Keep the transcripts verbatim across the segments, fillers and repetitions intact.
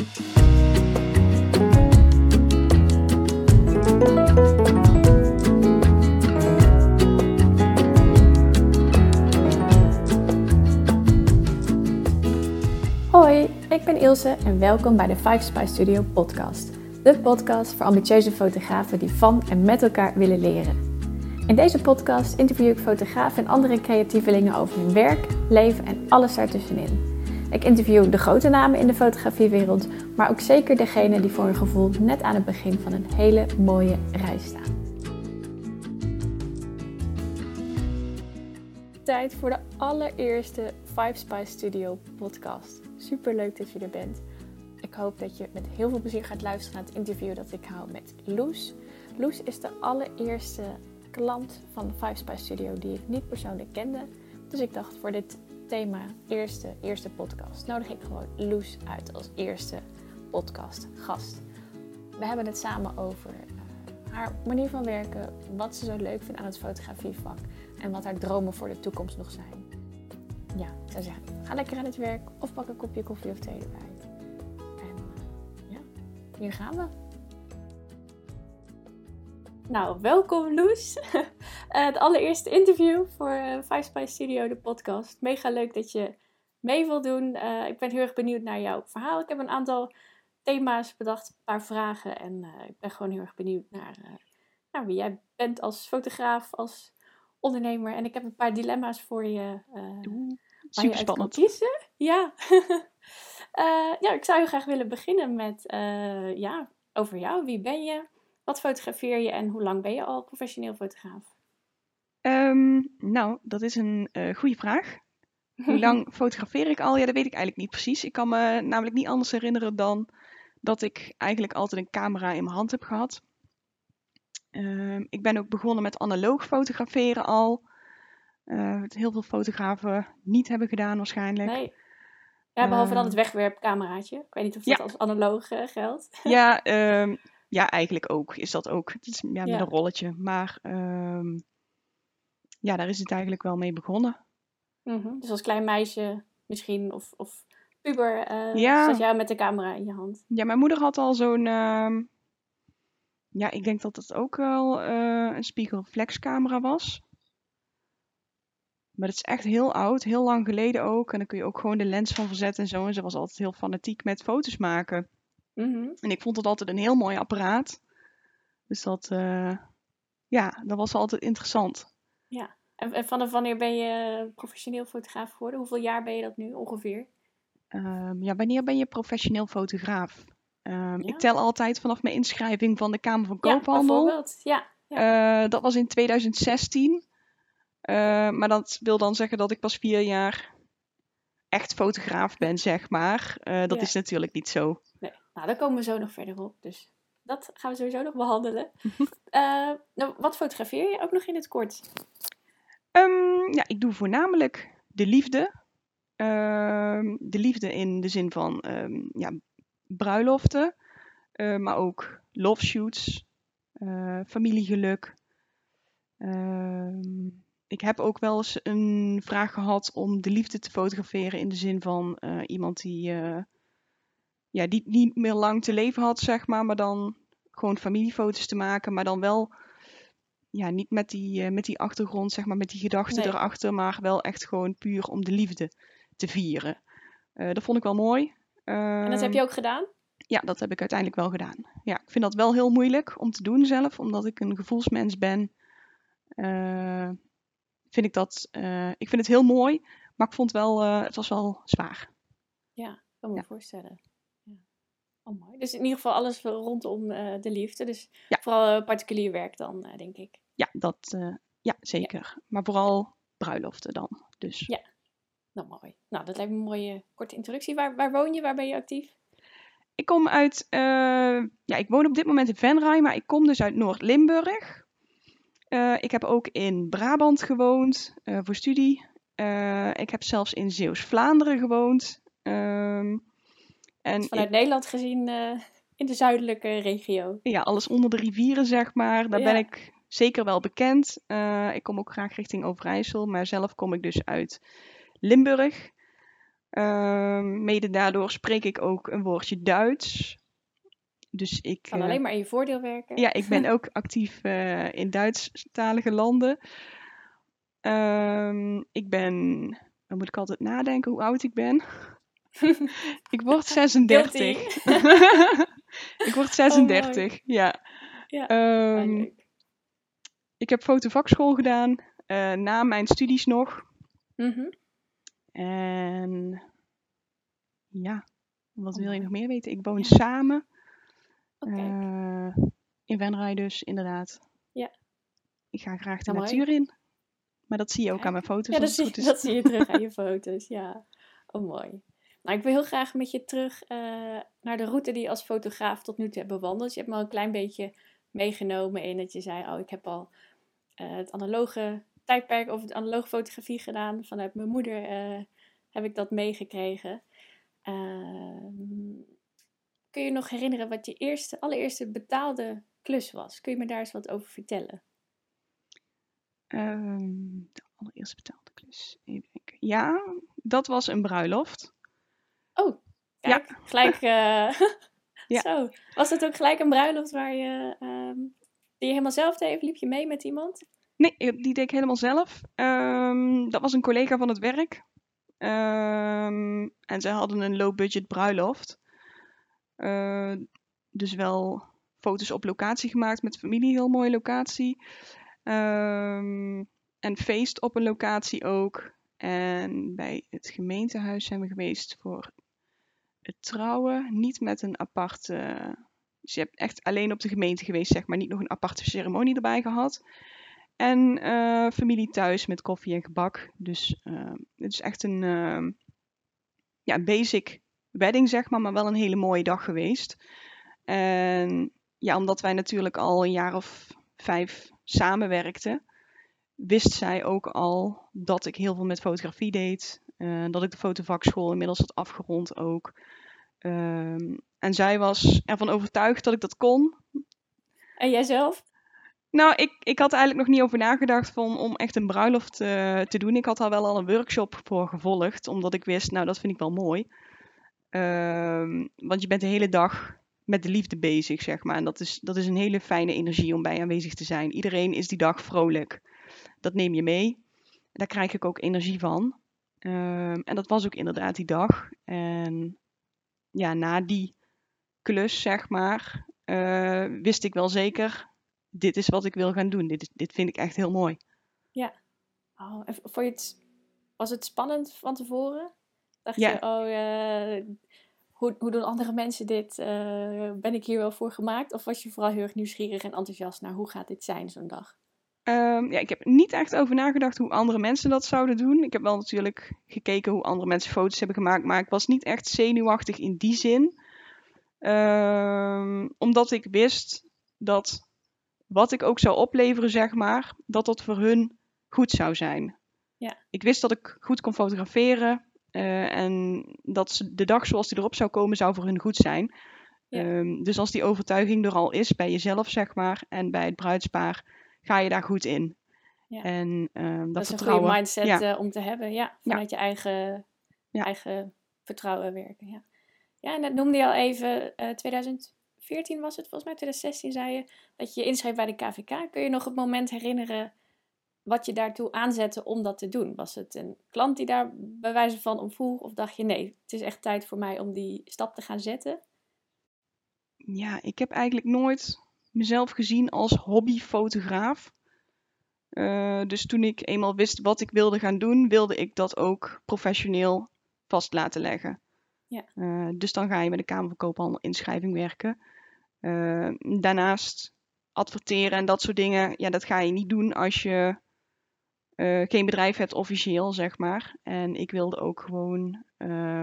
Hoi, ik ben Ilse en welkom bij de Five Spice Studio podcast. De podcast voor ambitieuze fotografen die van en met elkaar willen leren. In deze podcast interview ik fotografen en andere creatievelingen over hun werk, leven en alles daartussenin. Ik interview de grote namen in de fotografiewereld, maar ook zeker degenen die voor hun gevoel net aan het begin van een hele mooie reis staan. Tijd voor de allereerste Five Spice Studio podcast. Super leuk dat je er bent. Ik hoop dat je met heel veel plezier gaat luisteren naar het interview dat ik hou met Loes. Loes is de allereerste klant van Five Spice Studio die ik niet persoonlijk kende. Dus ik dacht voor dit thema eerste, eerste podcast nodig ik gewoon Loes uit als eerste podcastgast. We hebben het samen over haar manier van werken, wat ze zo leuk vindt aan het fotografievak en wat haar dromen voor de toekomst nog zijn. Ja, ik zou zeggen, ga lekker aan het werk of pak een kopje koffie of thee erbij. Hier gaan we. Nou, welkom Loes. uh, het allereerste interview voor uh, Five Spice Studio, de podcast. Mega leuk dat je mee wilt doen. Uh, ik ben heel erg benieuwd naar jouw verhaal. Ik heb een aantal thema's bedacht, een paar vragen. En uh, ik ben gewoon heel erg benieuwd naar, uh, naar wie jij bent als fotograaf, als ondernemer. En ik heb een paar dilemma's voor je. Uh, Super spannend. Kiezen. Ja. Uh, ja, ik zou heel graag willen beginnen met uh, ja, over jou. Wie ben je? Wat fotografeer je? En hoe lang ben je al professioneel fotograaf? Um, nou, dat is een uh, goede vraag. Hoe lang fotografeer ik al? Ja, dat weet ik eigenlijk niet precies. Ik kan me namelijk niet anders herinneren dan dat ik eigenlijk altijd een camera in mijn hand heb gehad. Uh, ik ben ook begonnen met analoog fotograferen al. Uh, wat heel veel fotografen niet hebben gedaan waarschijnlijk. Nee. Ja, behalve dan het wegwerpcameraatje. Ik weet niet of dat ja. als analoog uh, geldt. Ja, um, ja, eigenlijk ook. Is dat ook. Het is ja, met ja. een rolletje. Maar um, ja, daar is het eigenlijk wel mee begonnen. Mm-hmm. Dus als klein meisje misschien, of, of puber, uh, ja. zat jij met de camera in je hand. Ja, mijn moeder had al zo'n... Uh, ja, ik denk dat dat ook wel uh, een spiegelreflexcamera was. Maar het is echt heel oud, heel lang geleden ook. En dan kun je ook gewoon de lens van verzetten en zo. En ze was altijd heel fanatiek met foto's maken. Mm-hmm. En ik vond het altijd een heel mooi apparaat. Dus dat, uh, ja, dat was altijd interessant. Ja, en, en vanaf wanneer ben je professioneel fotograaf geworden? Hoeveel jaar ben je dat nu ongeveer? Um, ja, wanneer ben je professioneel fotograaf? Um, ja. Ik tel altijd vanaf mijn inschrijving van de Kamer van Koophandel. Ja, bijvoorbeeld. Ja, ja. Uh, dat was in twintig zestien. Uh, maar dat wil dan zeggen dat ik pas vier jaar echt fotograaf ben, zeg maar. Uh, dat ja. is natuurlijk niet zo. Nee. Nou, daar komen we zo nog verder op. Dus dat gaan we sowieso nog behandelen. uh, nou, wat fotografeer je ook nog in het kort? Um, ja, ik doe voornamelijk de liefde. Uh, de liefde in de zin van um, ja, bruiloften. Uh, maar ook love shoots. Uh, familiegeluk. Ehm... Uh, Ik heb ook wel eens een vraag gehad om de liefde te fotograferen in de zin van uh, iemand die, uh, ja, die niet meer lang te leven had, zeg maar. Maar dan gewoon familiefoto's te maken, maar dan wel ja, niet met die, uh, met die achtergrond, zeg maar, met die gedachten nee. erachter. Maar wel echt gewoon puur om de liefde te vieren. Uh, dat vond ik wel mooi. Uh, en dat heb je ook gedaan? Ja, dat heb ik uiteindelijk wel gedaan. Ja, ik vind dat wel heel moeilijk om te doen zelf, omdat ik een gevoelsmens ben. Uh, Vind ik, dat, uh, ik vind het heel mooi, maar ik vond wel, uh, het was wel zwaar. Ja, kan me ja. voorstellen. Ja. Oh, mooi. Dus in ieder geval alles rondom uh, de liefde. Dus ja. vooral uh, particulier werk dan, uh, denk ik. Ja, dat, uh, ja zeker. Ja. Maar vooral bruiloften dan. Dus. Ja, nou mooi. Nou, dat lijkt me een mooie korte introductie. Waar, waar woon je? Waar ben je actief? Ik kom uit, uh, ja, ik woon op dit moment in Venray, maar ik kom dus uit Noord-Limburg. Uh, ik heb ook in Brabant gewoond uh, voor studie. Uh, ik heb zelfs in Zeeuws-Vlaanderen gewoond. Um, en vanuit ik... Nederland gezien uh, in de zuidelijke regio. Ja, alles onder de rivieren, zeg maar. Daar ja. ben ik zeker wel bekend. Uh, ik kom ook graag richting Overijssel, maar zelf kom ik dus uit Limburg. Uh, mede daardoor spreek ik ook een woordje Duits. Dus ik kan uh, alleen maar in je voordeel werken. Ja, ik ben ook actief uh, in Duits-talige landen. Uh, ik ben... Dan moet ik altijd nadenken hoe oud ik ben. Ik word zesendertig. Ik word zesendertig, oh, ja. Ja. Um, ik heb fotovakschool gedaan. Uh, na mijn studies nog. Mm-hmm. En... Ja, wat wil je nog meer weten? Ik woon ja. samen. Okay. Uh, in Venray dus, inderdaad. Ja. Ik ga graag de oh, natuur mooi. in. Maar dat zie je ook ja. aan mijn foto's. Ja, dat, zie, goed dat zie je terug aan je foto's. Ja, oh mooi. Nou, ik wil heel graag met je terug uh, naar de route die je als fotograaf tot nu toe hebt bewandeld. Je hebt me al een klein beetje meegenomen in dat je zei... Oh, ik heb al uh, het analoge tijdperk of het analoge fotografie gedaan. Vanuit mijn moeder uh, heb ik dat meegekregen. Uh, kun je nog herinneren wat je eerste, allereerste betaalde klus was? Kun je me daar eens wat over vertellen? Um, de allereerste betaalde klus. Even denken. Ja, dat was een bruiloft. Oh, kijk, ja. gelijk. Uh, ja. Zo. Was dat ook gelijk een bruiloft waar je, um, die je helemaal zelf deed? Liep je mee met iemand? Nee, die deed ik helemaal zelf. Um, dat was een collega van het werk. Um, en zij hadden een low-budget bruiloft. Uh, dus wel foto's op locatie gemaakt met familie. Heel mooie locatie. Um, en feest op een locatie ook. En bij het gemeentehuis zijn we geweest voor het trouwen. Niet met een aparte... Dus je hebt echt alleen op de gemeente geweest, zeg maar. Niet nog een aparte ceremonie erbij gehad. En uh, familie thuis met koffie en gebak. Dus uh, het is echt een uh, ja, basic wedding, zeg maar. Maar wel een hele mooie dag geweest. En ja, omdat wij natuurlijk al een jaar of vijf samenwerkten... wist zij ook al dat ik heel veel met fotografie deed. Uh, dat ik de fotovakschool inmiddels had afgerond ook. Um, en zij was ervan overtuigd dat ik dat kon. En jijzelf? Nou, ik, ik had eigenlijk nog niet over nagedacht van, om echt een bruiloft uh, te doen. Ik had daar wel al een workshop voor gevolgd. Omdat ik wist, nou dat vind ik wel mooi. Um, want je bent de hele dag met de liefde bezig, zeg maar. En dat is, dat is een hele fijne energie om bij aanwezig te zijn. Iedereen is die dag vrolijk. Dat neem je mee. Daar krijg ik ook energie van. Um, en dat was ook inderdaad die dag. En ja, na die klus, zeg maar, uh, wist ik wel zeker... dit is wat ik wil gaan doen. Dit, is, dit vind ik echt heel mooi. Ja. Oh, en vond je het, was het spannend van tevoren? Dacht ja. je, oh, uh, hoe, hoe doen andere mensen dit? Uh, ben ik hier wel voor gemaakt? Of was je vooral heel erg nieuwsgierig en enthousiast naar hoe gaat dit zijn zo'n dag? Um, ja, ik heb niet echt over nagedacht hoe andere mensen dat zouden doen. Ik heb wel natuurlijk gekeken hoe andere mensen foto's hebben gemaakt. Maar ik was niet echt zenuwachtig in die zin. Um, omdat ik wist dat wat ik ook zou opleveren, zeg maar, dat dat voor hun goed zou zijn. Ja. Ik wist dat ik goed kon fotograferen. Uh, en dat ze de dag zoals die erop zou komen, zou voor hun goed zijn. Ja. Um, dus als die overtuiging er al is bij jezelf, zeg maar, en bij het bruidspaar... ga je daar goed in. Ja. En uh, dat, dat is vertrouwen, een goede mindset ja. uh, om te hebben. Ja, vanuit ja. je eigen, ja. eigen vertrouwen werken. Ja. Ja, en dat noemde je al even. Uh, tweeduizend veertien was het volgens mij. tweeduizend zestien zei je dat je je inschreef bij de K V K. Kun je nog het moment herinneren wat je daartoe aanzette om dat te doen? Was het een klant die daar bij wijze van om vroeg? Of dacht je nee, het is echt tijd voor mij om die stap te gaan zetten? Ja, ik heb eigenlijk nooit... mezelf gezien als hobbyfotograaf. Uh, dus toen ik eenmaal wist wat ik wilde gaan doen, wilde ik dat ook professioneel vast laten leggen. Ja. Uh, dus dan ga je met de Kamer van Koophandel inschrijving werken. Uh, daarnaast adverteren en dat soort dingen, ja, dat ga je niet doen als je uh, geen bedrijf hebt officieel, zeg maar. En ik wilde ook gewoon uh,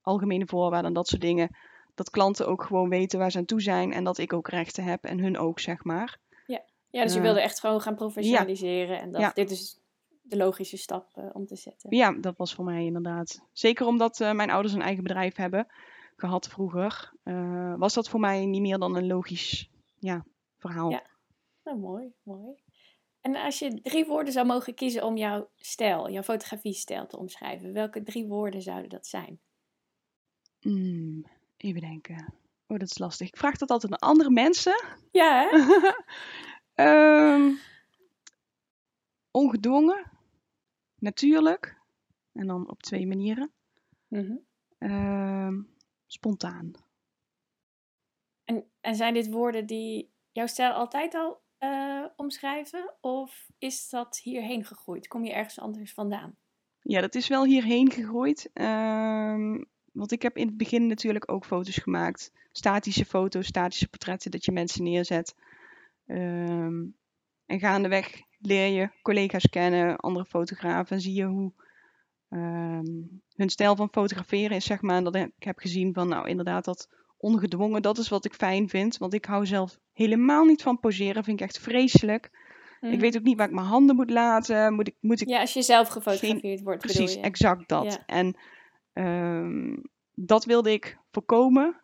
algemene voorwaarden en dat soort dingen... dat klanten ook gewoon weten waar ze aan toe zijn... en dat ik ook rechten heb en hun ook, zeg maar. Ja, ja dus je wilde echt gewoon gaan professionaliseren... Ja. en dat, ja. dit is de logische stap uh, om te zetten. Ja, dat was voor mij inderdaad. Zeker omdat uh, mijn ouders een eigen bedrijf hebben gehad vroeger... Uh, was dat voor mij niet meer dan een logisch ja, verhaal. Ja, nou mooi, mooi. En als je drie woorden zou mogen kiezen om jouw stijl, jouw fotografiestijl te omschrijven, welke drie woorden zouden dat zijn? Mm, even denken. Oh, dat is lastig. Ik vraag dat altijd aan andere mensen. Ja, hè? um, ongedwongen. Natuurlijk. En dan op twee manieren. Mm-hmm. um, spontaan. En, en zijn dit woorden die jouw stijl altijd al uh, omschrijven? Of is dat hierheen gegroeid? Kom je ergens anders vandaan? Ja, dat is wel hierheen gegroeid. Um, want ik heb in het begin natuurlijk ook foto's gemaakt. Statische foto's, statische portretten dat je mensen neerzet. Um, en gaandeweg leer je collega's kennen, andere fotografen. En zie je hoe um, hun stijl van fotograferen is, zeg maar. En dat ik heb gezien van, nou inderdaad, dat ongedwongen, dat is wat ik fijn vind. Want ik hou zelf helemaal niet van poseren. Vind ik echt vreselijk. Mm. Ik weet ook niet waar ik mijn handen moet laten. Moet ik, moet ik ja, als je zelf gefotografeerd geen, wordt, precies, bedoel je. Precies, exact dat. Ja. En um, dat wilde ik voorkomen.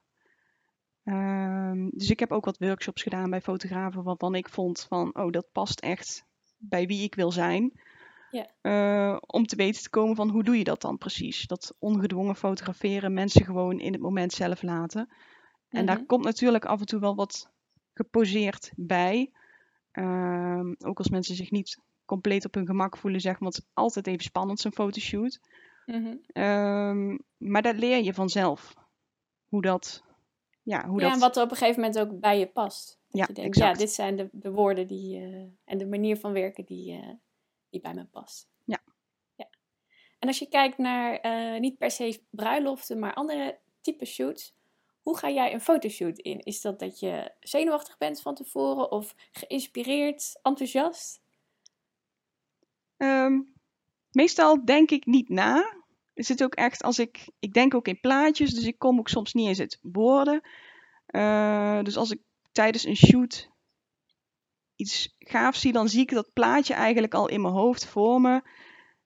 Um, dus ik heb ook wat workshops gedaan bij fotografen. Waarvan ik vond van, oh, dat past echt bij wie ik wil zijn. Ja. Uh, om te weten te komen van hoe doe je dat dan precies? Dat ongedwongen fotograferen, mensen gewoon in het moment zelf laten. En mm-hmm. daar komt natuurlijk af en toe wel wat geposeerd bij. Uh, ook als mensen zich niet compleet op hun gemak voelen, zeg maar. Het is altijd even spannend, zo'n fotoshoot. Mm-hmm. Uh, maar dat leer je vanzelf. Hoe dat... Ja, hoe ja dat... en wat er op een gegeven moment ook bij je past. Dat ja, je denkt, exact. Ja, dit zijn de, de woorden die, uh, en de manier van werken die... Uh... die bij me past. Ja. ja. En als je kijkt naar uh, niet per se bruiloften, maar andere type shoots. Hoe ga jij een fotoshoot in? Is dat dat je zenuwachtig bent van tevoren? Of geïnspireerd, enthousiast? Um, meestal denk ik niet na. Is het ook echt als ik... Ik denk ook in plaatjes, dus ik kom ook soms niet eens uit woorden. Uh, dus als ik tijdens een shoot iets gaafs zie, dan zie ik dat plaatje eigenlijk al in mijn hoofd voor me.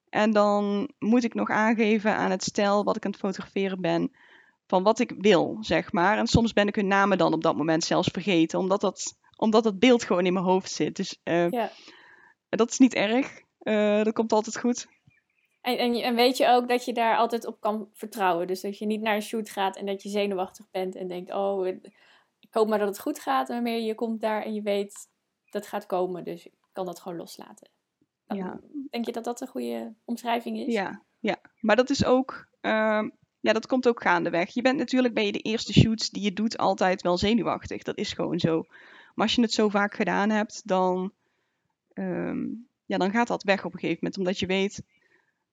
En dan moet ik nog aangeven aan het stel wat ik aan het fotograferen ben, van wat ik wil, zeg maar. En soms ben ik hun namen dan op dat moment zelfs vergeten, omdat dat, omdat dat beeld gewoon in mijn hoofd zit. Dus uh, ja. dat is niet erg. Uh, dat komt altijd goed. En, en, en weet je ook dat je daar altijd op kan vertrouwen? Dus dat je niet naar een shoot gaat en dat je zenuwachtig bent en denkt, oh, ik hoop maar dat het goed gaat. En wanneer je komt daar en je weet... dat gaat komen, dus ik kan dat gewoon loslaten. Dan ja. Denk je dat dat een goede omschrijving is? Ja, ja. Maar dat is ook... Uh, ja, dat komt ook gaandeweg. Je bent natuurlijk bij de eerste shoots die je doet altijd wel zenuwachtig. Dat is gewoon zo. Maar als je het zo vaak gedaan hebt, dan... Um, ja, dan gaat dat weg op een gegeven moment. Omdat je weet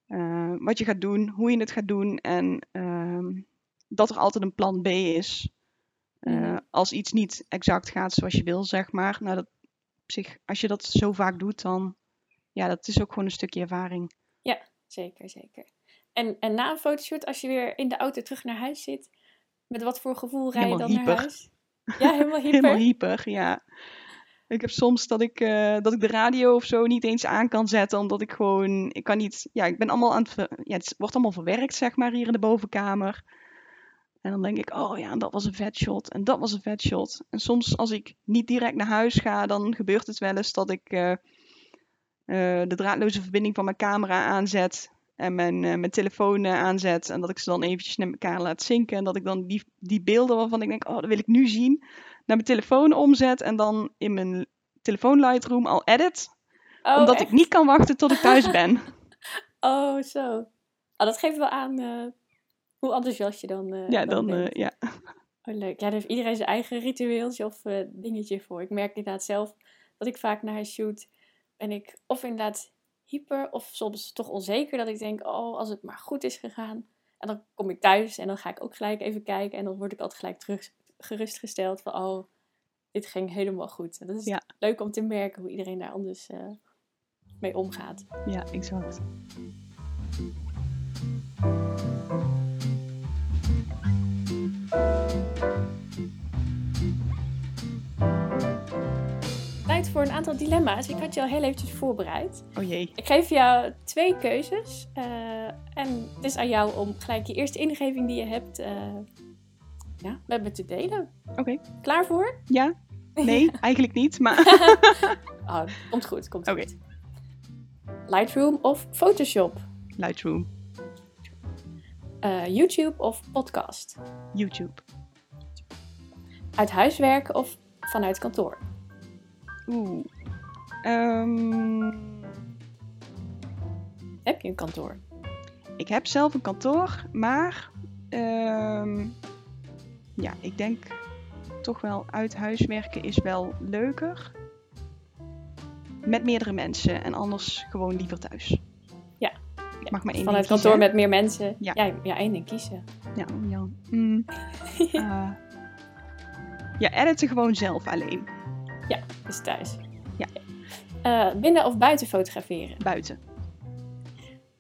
uh, wat je gaat doen, hoe je het gaat doen. En um, dat er altijd een plan B is. Uh, mm-hmm. Als iets niet exact gaat zoals je wil, zeg maar. Nou, dat... Zich, als je dat zo vaak doet, dan... Ja, dat is ook gewoon een stukje ervaring. Ja, zeker, zeker. En, en na een fotoshoot, als je weer in de auto terug naar huis zit... met wat voor gevoel rij je dan hyper. naar huis? Ja, helemaal hyper. Helemaal hyper, ja. Ik heb soms dat ik, uh, dat ik de radio of zo niet eens aan kan zetten... omdat ik gewoon... Ik kan niet... Ja, ik ben allemaal aan het... Ver, ja, het wordt allemaal verwerkt, zeg maar, hier in de bovenkamer. En dan denk ik, oh ja, dat was een vet shot. En dat was een vet shot. En soms als ik niet direct naar huis ga, dan gebeurt het wel eens dat ik uh, uh, de draadloze verbinding van mijn camera aanzet. En mijn, uh, mijn telefoon uh, aanzet. En dat ik ze dan eventjes naar elkaar laat zinken. En dat ik dan die, die beelden waarvan ik denk, oh, dat wil ik nu zien. Naar mijn telefoon omzet. En dan in mijn telefoon Lightroom al edit. Oh, omdat echt? Ik niet kan wachten tot ik thuis ben. Oh, zo. Oh, dat geeft wel aan... Uh... Hoe enthousiast je dan uh, Ja, dan, dan uh, ja. Oh, leuk. Ja, daar heeft iedereen zijn eigen ritueeltje of uh, dingetje voor. Ik merk inderdaad zelf dat ik vaak naar een shoot ben ik of inderdaad hyper of soms toch onzeker. Dat ik denk, oh, als het maar goed is gegaan. En dan kom ik thuis en dan ga ik ook gelijk even kijken. En dan word ik altijd gelijk terug gerustgesteld van, oh, dit ging helemaal goed. En dat is ja. leuk om te merken hoe iedereen daar anders uh, mee omgaat. Ja, exact. Tijd voor een aantal dilemma's. Ik had je al heel eventjes voorbereid. Oh jee. Ik geef jou twee keuzes. Uh, en het is aan jou om gelijk je eerste ingeving die je hebt uh, ja, met me te delen. Oké. Okay. Klaar voor? Ja. Nee, ja. Eigenlijk niet, maar... oh, komt goed, komt okay. goed. Lightroom of Photoshop? Lightroom. Uh, YouTube of podcast? YouTube. Uit huis werken of vanuit kantoor? Oeh. Um... Heb je een kantoor? Ik heb zelf een kantoor, maar... Um... Ja, ik denk toch wel uit huis werken is wel leuker. Met meerdere mensen en anders gewoon liever thuis. Ja. Ik mag maar één vanuit kantoor kiezen. Met meer mensen. Ja, ja, ja, één ding kiezen. Ja, ja. Mm. uh, ja, editen gewoon zelf alleen. Ja, dus thuis. Ja. Uh, binnen of buiten fotograferen? Buiten.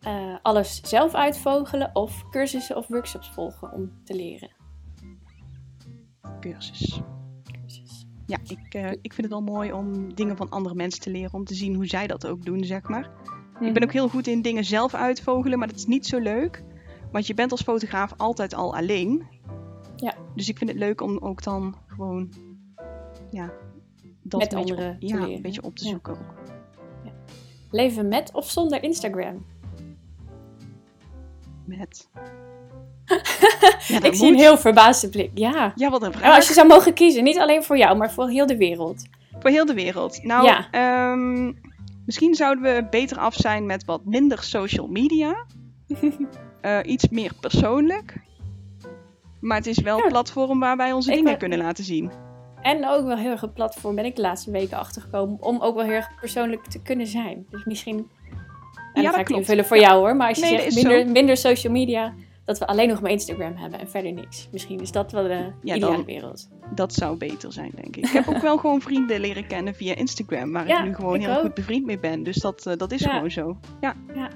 Uh, alles zelf uitvogelen of cursussen of workshops volgen om te leren? Cursus. Cursus. Ja, ik, uh, ik vind het wel mooi om dingen van andere mensen te leren. Om te zien hoe zij dat ook doen, zeg maar. Mm-hmm. Ik ben ook heel goed in dingen zelf uitvogelen, maar dat is niet zo leuk. Want je bent als fotograaf altijd al alleen. Ja. Dus ik vind het leuk om ook dan gewoon... Ja, dat met anderen te leren. Ja, een beetje op te zoeken. Ja. Ja. Leven met of zonder Instagram? Met... Ja, ik moet. Zie een heel verbaasde blik. Ja, ja, wat een vraag. Nou, als je zou mogen kiezen, niet alleen voor jou, maar voor heel de wereld. Voor heel de wereld. Nou, ja. um, misschien zouden we beter af zijn met wat minder social media. uh, iets meer persoonlijk. Maar het is wel ja. een platform waar wij onze ik dingen ben... kunnen laten zien. En ook wel heel erg een platform, ben ik de laatste weken achtergekomen, om ook wel heel erg persoonlijk te kunnen zijn. Dus misschien... En ja, dat ga ik klopt. Invullen voor ja. jou hoor, maar als je nee, zegt minder, minder social media... Dat we alleen nog maar Instagram hebben en verder niks. Misschien is dat wel de ja, ideale dan, wereld. Dat zou beter zijn, denk ik. Ik heb ook wel gewoon vrienden leren kennen via Instagram. Waar ja, ik nu gewoon ik heel ook. goed bevriend mee ben. Dus dat, uh, dat is ja. gewoon zo. Ja. Ja.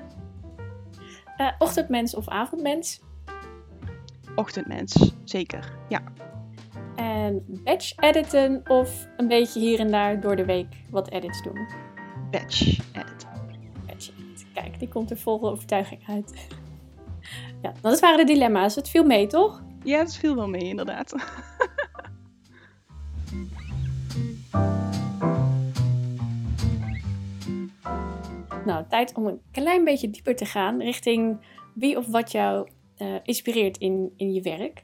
Uh, ochtendmens of avondmens? Ochtendmens, zeker. Ja. En batch editen of een beetje hier en daar door de week wat edits doen? Batch editen. Batch editen. Kijk, die komt er vol overtuiging uit. Ja, dat waren de dilemma's. Het viel mee, toch? Ja, het viel wel mee, inderdaad. Nou, tijd om een klein beetje dieper te gaan richting wie of wat jou uh, inspireert in, in je werk.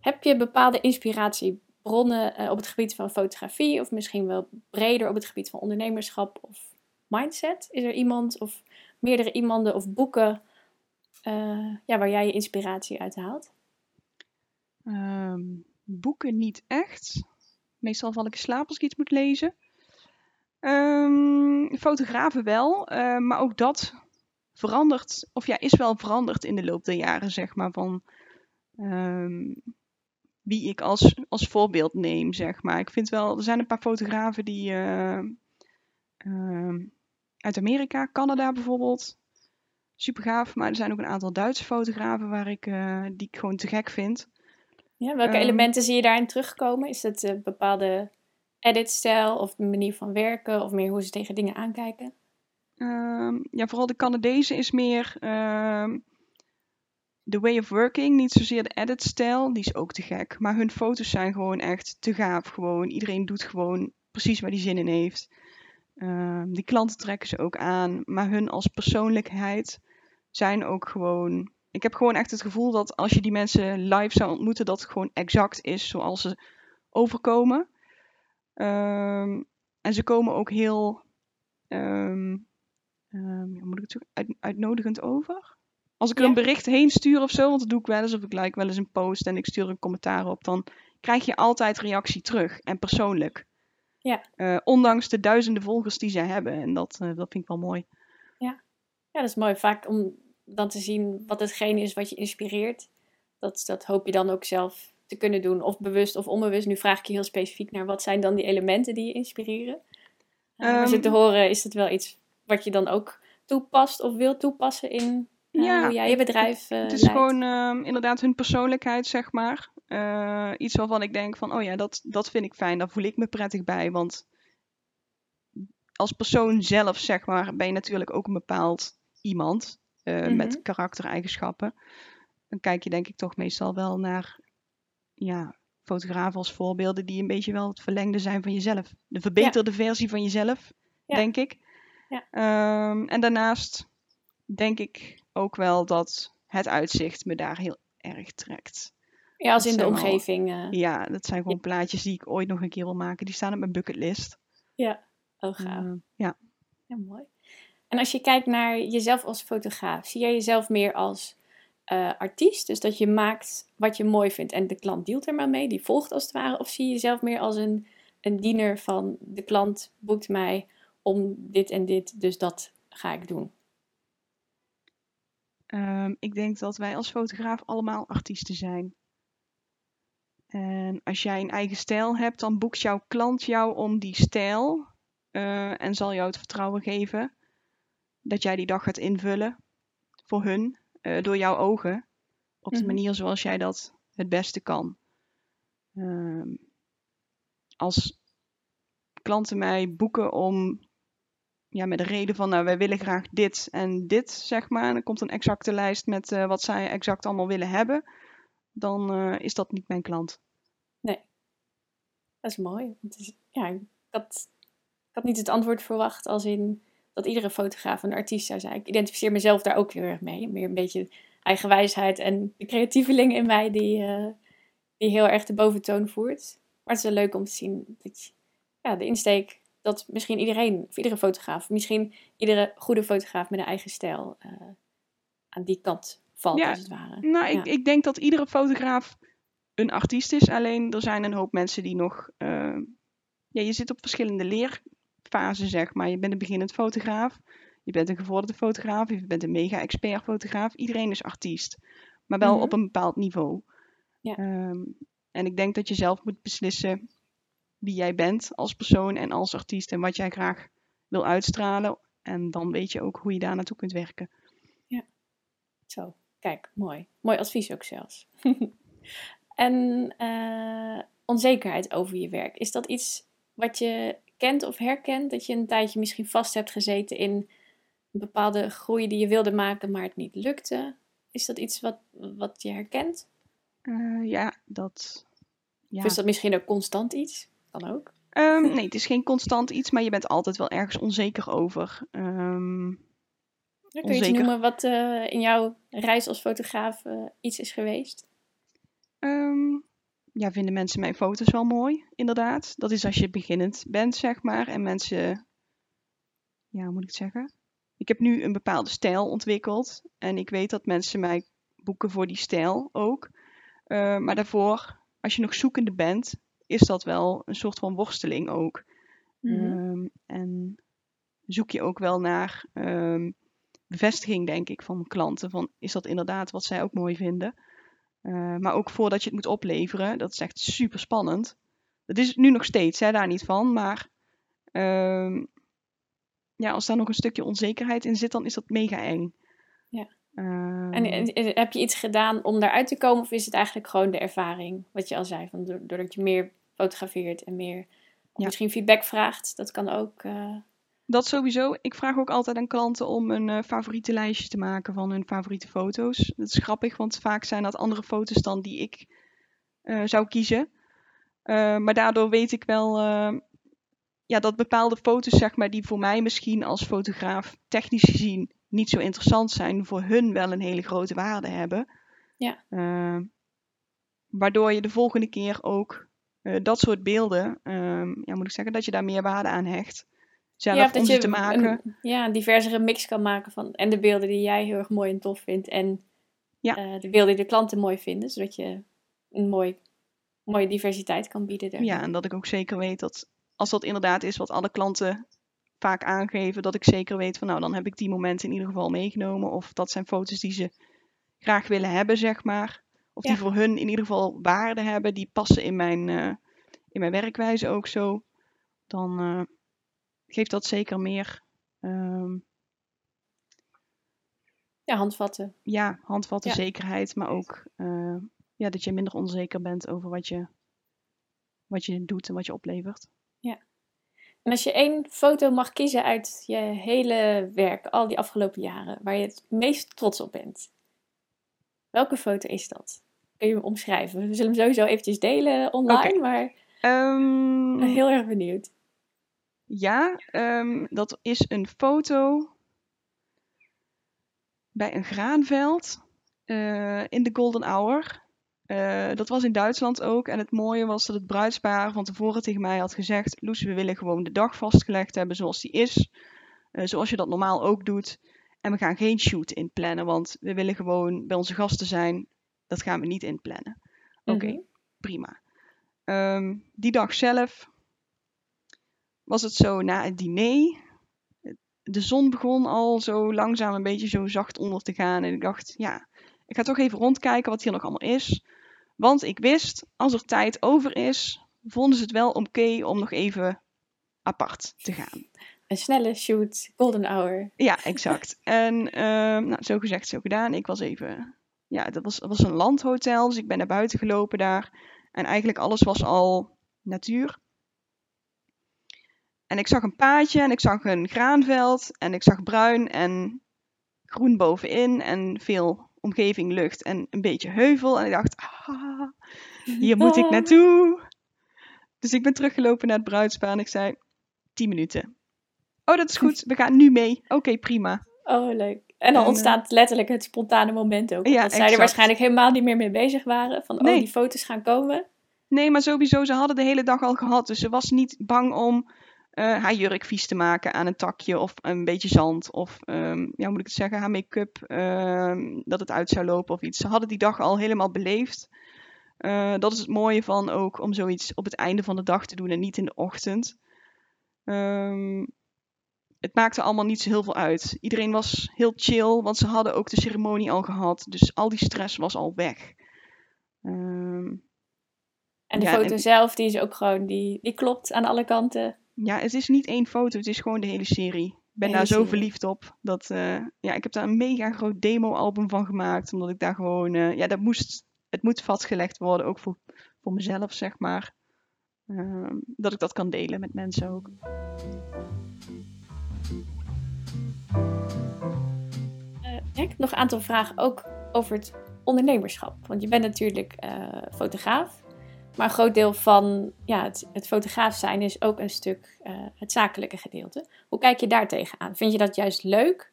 Heb je bepaalde inspiratiebronnen uh, op het gebied van fotografie of misschien wel breder op het gebied van ondernemerschap of mindset? Is er iemand of meerdere iemanden of boeken... Uh, ja, waar jij je inspiratie uit haalt? Um, boeken niet echt. Meestal val ik in slaap als ik iets moet lezen. Um, fotografen wel, uh, maar ook dat verandert, of ja, is wel veranderd in de loop der jaren, zeg maar, van um, wie ik als, als voorbeeld neem, zeg maar. Ik vind wel, er zijn een paar fotografen die uh, uh, uit Amerika, Canada bijvoorbeeld... Super gaaf, maar er zijn ook een aantal Duitse fotografen waar ik, uh, die ik gewoon te gek vind. Ja, welke um, elementen zie je daarin terugkomen? Is dat een bepaalde editstijl of de manier van werken of meer hoe ze tegen dingen aankijken? Um, ja, vooral de Canadezen is meer de um, way of working, niet zozeer de editstijl. Die is ook te gek, maar hun foto's zijn gewoon echt te gaaf. Gewoon. Iedereen doet gewoon precies waar hij zin in heeft. Um, die klanten trekken ze ook aan, maar hun als persoonlijkheid... zijn ook gewoon... Ik heb gewoon echt het gevoel dat als je die mensen live zou ontmoeten... dat het gewoon exact is zoals ze overkomen. Um, en ze komen ook heel... Um, um, hoe moet ik het zeggen? Uit, uitnodigend over. Als ik er ja. een bericht heen stuur of zo... want dat doe ik wel eens, of ik like wel eens een post... en ik stuur een commentaar op... dan krijg je altijd reactie terug. En persoonlijk. Ja. Uh, ondanks de duizenden volgers die zij hebben. En dat, uh, dat vind ik wel mooi. Ja. Ja, dat is mooi. Vaak om dan te zien wat hetgene is wat je inspireert. Dat, dat hoop je dan ook zelf te kunnen doen. Of bewust of onbewust. Nu vraag ik je heel specifiek naar wat zijn dan die elementen die je inspireren. Um, maar zo te horen is het wel iets wat je dan ook toepast of wil toepassen in uh, ja, hoe jij je bedrijf uh, Het is leidt. Gewoon uh, inderdaad hun persoonlijkheid, zeg maar. Uh, iets waarvan ik denk van, oh ja, dat, dat vind ik fijn. Daar voel ik me prettig bij, want als persoon zelf, zeg maar, ben je natuurlijk ook een bepaald... iemand uh, mm-hmm. met karaktereigenschappen. Dan kijk je denk ik toch meestal wel naar ja, fotografen als voorbeelden die een beetje wel het verlengde zijn van jezelf. De verbeterde ja. versie van jezelf, ja. denk ik. Ja. Um, en daarnaast denk ik ook wel dat het uitzicht me daar heel erg trekt. Ja, als in de omgeving. Al, uh... Ja, dat zijn gewoon ja. plaatjes die ik ooit nog een keer wil maken. Die staan op mijn bucketlist. Ja, oh gaaf. Uh, ja. ja, mooi. En als je kijkt naar jezelf als fotograaf, zie jij jezelf meer als uh, artiest? Dus dat je maakt wat je mooi vindt en de klant dealt er maar mee, die volgt als het ware. Of zie je jezelf meer als een, een diener van de klant boekt mij om dit en dit, dus dat ga ik doen? Um, ik denk dat wij als fotograaf allemaal artiesten zijn. En als jij een eigen stijl hebt, dan boekt jouw klant jou om die stijl uh, en zal jou het vertrouwen geven dat jij die dag gaat invullen voor hun uh, door jouw ogen op de mm-hmm. manier zoals jij dat het beste kan. Um, als klanten mij boeken om ja, met de reden van nou wij willen graag dit en dit zeg maar, en er komt een exacte lijst met uh, wat zij exact allemaal willen hebben. Dan uh, is dat niet mijn klant. Nee, dat is mooi. Het is, ja, ik, had, ik had niet het antwoord verwacht als in dat iedere fotograaf een artiest zou zijn. Ik identificeer mezelf daar ook heel erg mee. Meer een beetje eigenwijsheid en de creatieveling in mij die, uh, die heel erg de boventoon voert. Maar het is wel leuk om te zien dat je, ja, de insteek dat misschien iedereen, of iedere fotograaf, misschien iedere goede fotograaf met een eigen stijl uh, aan die kant valt, ja, als het ware. Nou, ja. ik, ik denk dat iedere fotograaf een artiest is. Alleen er zijn een hoop mensen die nog... Uh, ja, je zit op verschillende leerfasen, zeg maar. Je bent een beginnend fotograaf. Je bent een gevorderde fotograaf. Je bent een mega-expert fotograaf. Iedereen is artiest. Maar wel mm-hmm. op een bepaald niveau. Ja. Um, en ik denk dat je zelf moet beslissen wie jij bent als persoon en als artiest. En wat jij graag wil uitstralen. En dan weet je ook hoe je daar naartoe kunt werken. Ja, zo. Kijk, mooi. Mooi advies ook zelfs. En uh, onzekerheid over je werk. Is dat iets wat je kent of herkent? Dat je een tijdje misschien vast hebt gezeten in een bepaalde groei die je wilde maken, maar het niet lukte? Is dat iets wat, wat je herkent? Uh, ja, dat... Ja. Of is dat misschien ook constant iets? Kan ook. Um, nee, het is geen constant iets, maar je bent altijd wel ergens onzeker over. Um... Kun je onzeker. iets noemen wat uh, in jouw reis als fotograaf uh, iets is geweest? Um, ja, vinden mensen mijn foto's wel mooi, inderdaad. Dat is als je beginnend bent, zeg maar. En mensen, ja, hoe moet ik het zeggen? Ik heb nu een bepaalde stijl ontwikkeld. En ik weet dat mensen mij boeken voor die stijl ook. Uh, maar daarvoor, als je nog zoekende bent, is dat wel een soort van worsteling ook. Mm-hmm. Um, en zoek je ook wel naar... Um, bevestiging, denk ik, van klanten. Van, is dat inderdaad wat zij ook mooi vinden? Uh, maar ook voordat je het moet opleveren. Dat is echt super spannend. Dat is het nu nog steeds, hè, daar niet van. Maar uh, ja, als daar nog een stukje onzekerheid in zit, dan is dat mega eng. Ja. Uh, en, en, en heb je iets gedaan om daaruit te komen? Of is het eigenlijk gewoon de ervaring? Wat je al zei, van, doordat je meer fotografeert en meer ja. misschien feedback vraagt. Dat kan ook... Uh... Dat sowieso. Ik vraag ook altijd aan klanten om een uh, favoriete lijstje te maken van hun favoriete foto's. Dat is grappig, want vaak zijn dat andere foto's dan die ik uh, zou kiezen. Uh, maar daardoor weet ik wel uh, ja, dat bepaalde foto's, zeg maar, die voor mij misschien als fotograaf technisch gezien niet zo interessant zijn, voor hun wel een hele grote waarde hebben. Ja. Uh, waardoor je de volgende keer ook uh, dat soort beelden, uh, ja, moet ik zeggen, dat je daar meer waarde aan hecht. Zelf ja, om ze te maken. Een, ja, een diversere mix kan maken van en de beelden die jij heel erg mooi en tof vindt. En ja. uh, de beelden die de klanten mooi vinden. Zodat je een mooi, mooie diversiteit kan bieden. Daarvan. Ja, en dat ik ook zeker weet dat als dat inderdaad is wat alle klanten vaak aangeven. Dat ik zeker weet van nou, dan heb ik die momenten in ieder geval meegenomen. Of dat zijn foto's die ze graag willen hebben, zeg maar. Of ja. die voor hun in ieder geval waarde hebben. Die passen in mijn, uh, in mijn werkwijze ook zo. Dan... Uh, geeft dat zeker meer... Um... Ja, handvatten. Ja, handvatten, ja. zekerheid. Maar ook uh, ja, dat je minder onzeker bent over wat je, wat je doet en wat je oplevert. Ja. En als je één foto mag kiezen uit je hele werk, al die afgelopen jaren, waar je het meest trots op bent. Welke foto is dat? kun je hem omschrijven? We zullen hem sowieso eventjes delen online, okay. maar um, ik ben heel erg benieuwd. Ja, um, dat is een foto bij een graanveld uh, in de Golden Hour. Uh, dat was in Duitsland ook. En het mooie was dat het bruidspaar van tevoren tegen mij had gezegd... Loes, we willen gewoon de dag vastgelegd hebben zoals die is. Uh, zoals je dat normaal ook doet. En we gaan geen shoot inplannen, want we willen gewoon bij onze gasten zijn. Dat gaan we niet inplannen. Oké, okay, mm-hmm. prima. Um, die dag zelf was het zo na het diner. De zon begon al zo langzaam een beetje zo zacht onder te gaan. En ik dacht, ja, ik ga toch even rondkijken wat hier nog allemaal is. Want ik wist, als er tijd over is, vonden ze het wel oké okay om nog even apart te gaan. Een snelle shoot, golden hour. Ja, exact. En um, nou, zo gezegd, zo gedaan. Ik was even... Ja, dat was, dat was een landhotel, dus ik ben naar buiten gelopen daar. En eigenlijk alles was al natuur. En ik zag een paadje en ik zag een graanveld. En ik zag bruin en groen bovenin en veel omgeving, lucht en een beetje heuvel. En ik dacht, ah, hier moet ik naartoe. Dus ik ben teruggelopen naar het bruidspaar en ik zei, tien minuten. Oh, dat is goed. We gaan nu mee. Oké, okay, prima. Oh, leuk. En dan en, ontstaat letterlijk het spontane moment ook. Ja, dat zij er waarschijnlijk helemaal niet meer mee bezig waren. Van, nee. oh, die foto's gaan komen. Nee, maar sowieso, ze hadden de hele dag al gehad. Dus ze was niet bang om uh, haar jurk vies te maken aan een takje of een beetje zand. Of, um, ja, hoe moet ik het zeggen, haar make-up, uh, dat het uit zou lopen of iets. Ze hadden die dag al helemaal beleefd. Uh, dat is het mooie van ook om zoiets op het einde van de dag te doen en niet in de ochtend. Ehm... Um, Het maakte allemaal niet zo heel veel uit. Iedereen was heel chill, want ze hadden ook de ceremonie al gehad. Dus al die stress was al weg. Um, en de ja, foto en... zelf, die is ook gewoon, die, die klopt aan alle kanten. Ja, het is niet één foto, het is gewoon de hele serie. Ik ben hele daar zo serie. verliefd op. Dat, uh, ja, ik heb daar een mega groot demo-album van gemaakt. Omdat ik daar gewoon, uh, ja, dat moest, het moet vastgelegd worden. Ook voor, voor mezelf, zeg maar. Uh, dat ik dat kan delen met mensen ook. Ik heb nog een aantal vragen ook over het ondernemerschap. Want je bent natuurlijk uh, fotograaf. Maar een groot deel van ja, het, het fotograaf zijn is ook een stuk uh, het zakelijke gedeelte. Hoe kijk je daar tegenaan? Vind je dat juist leuk?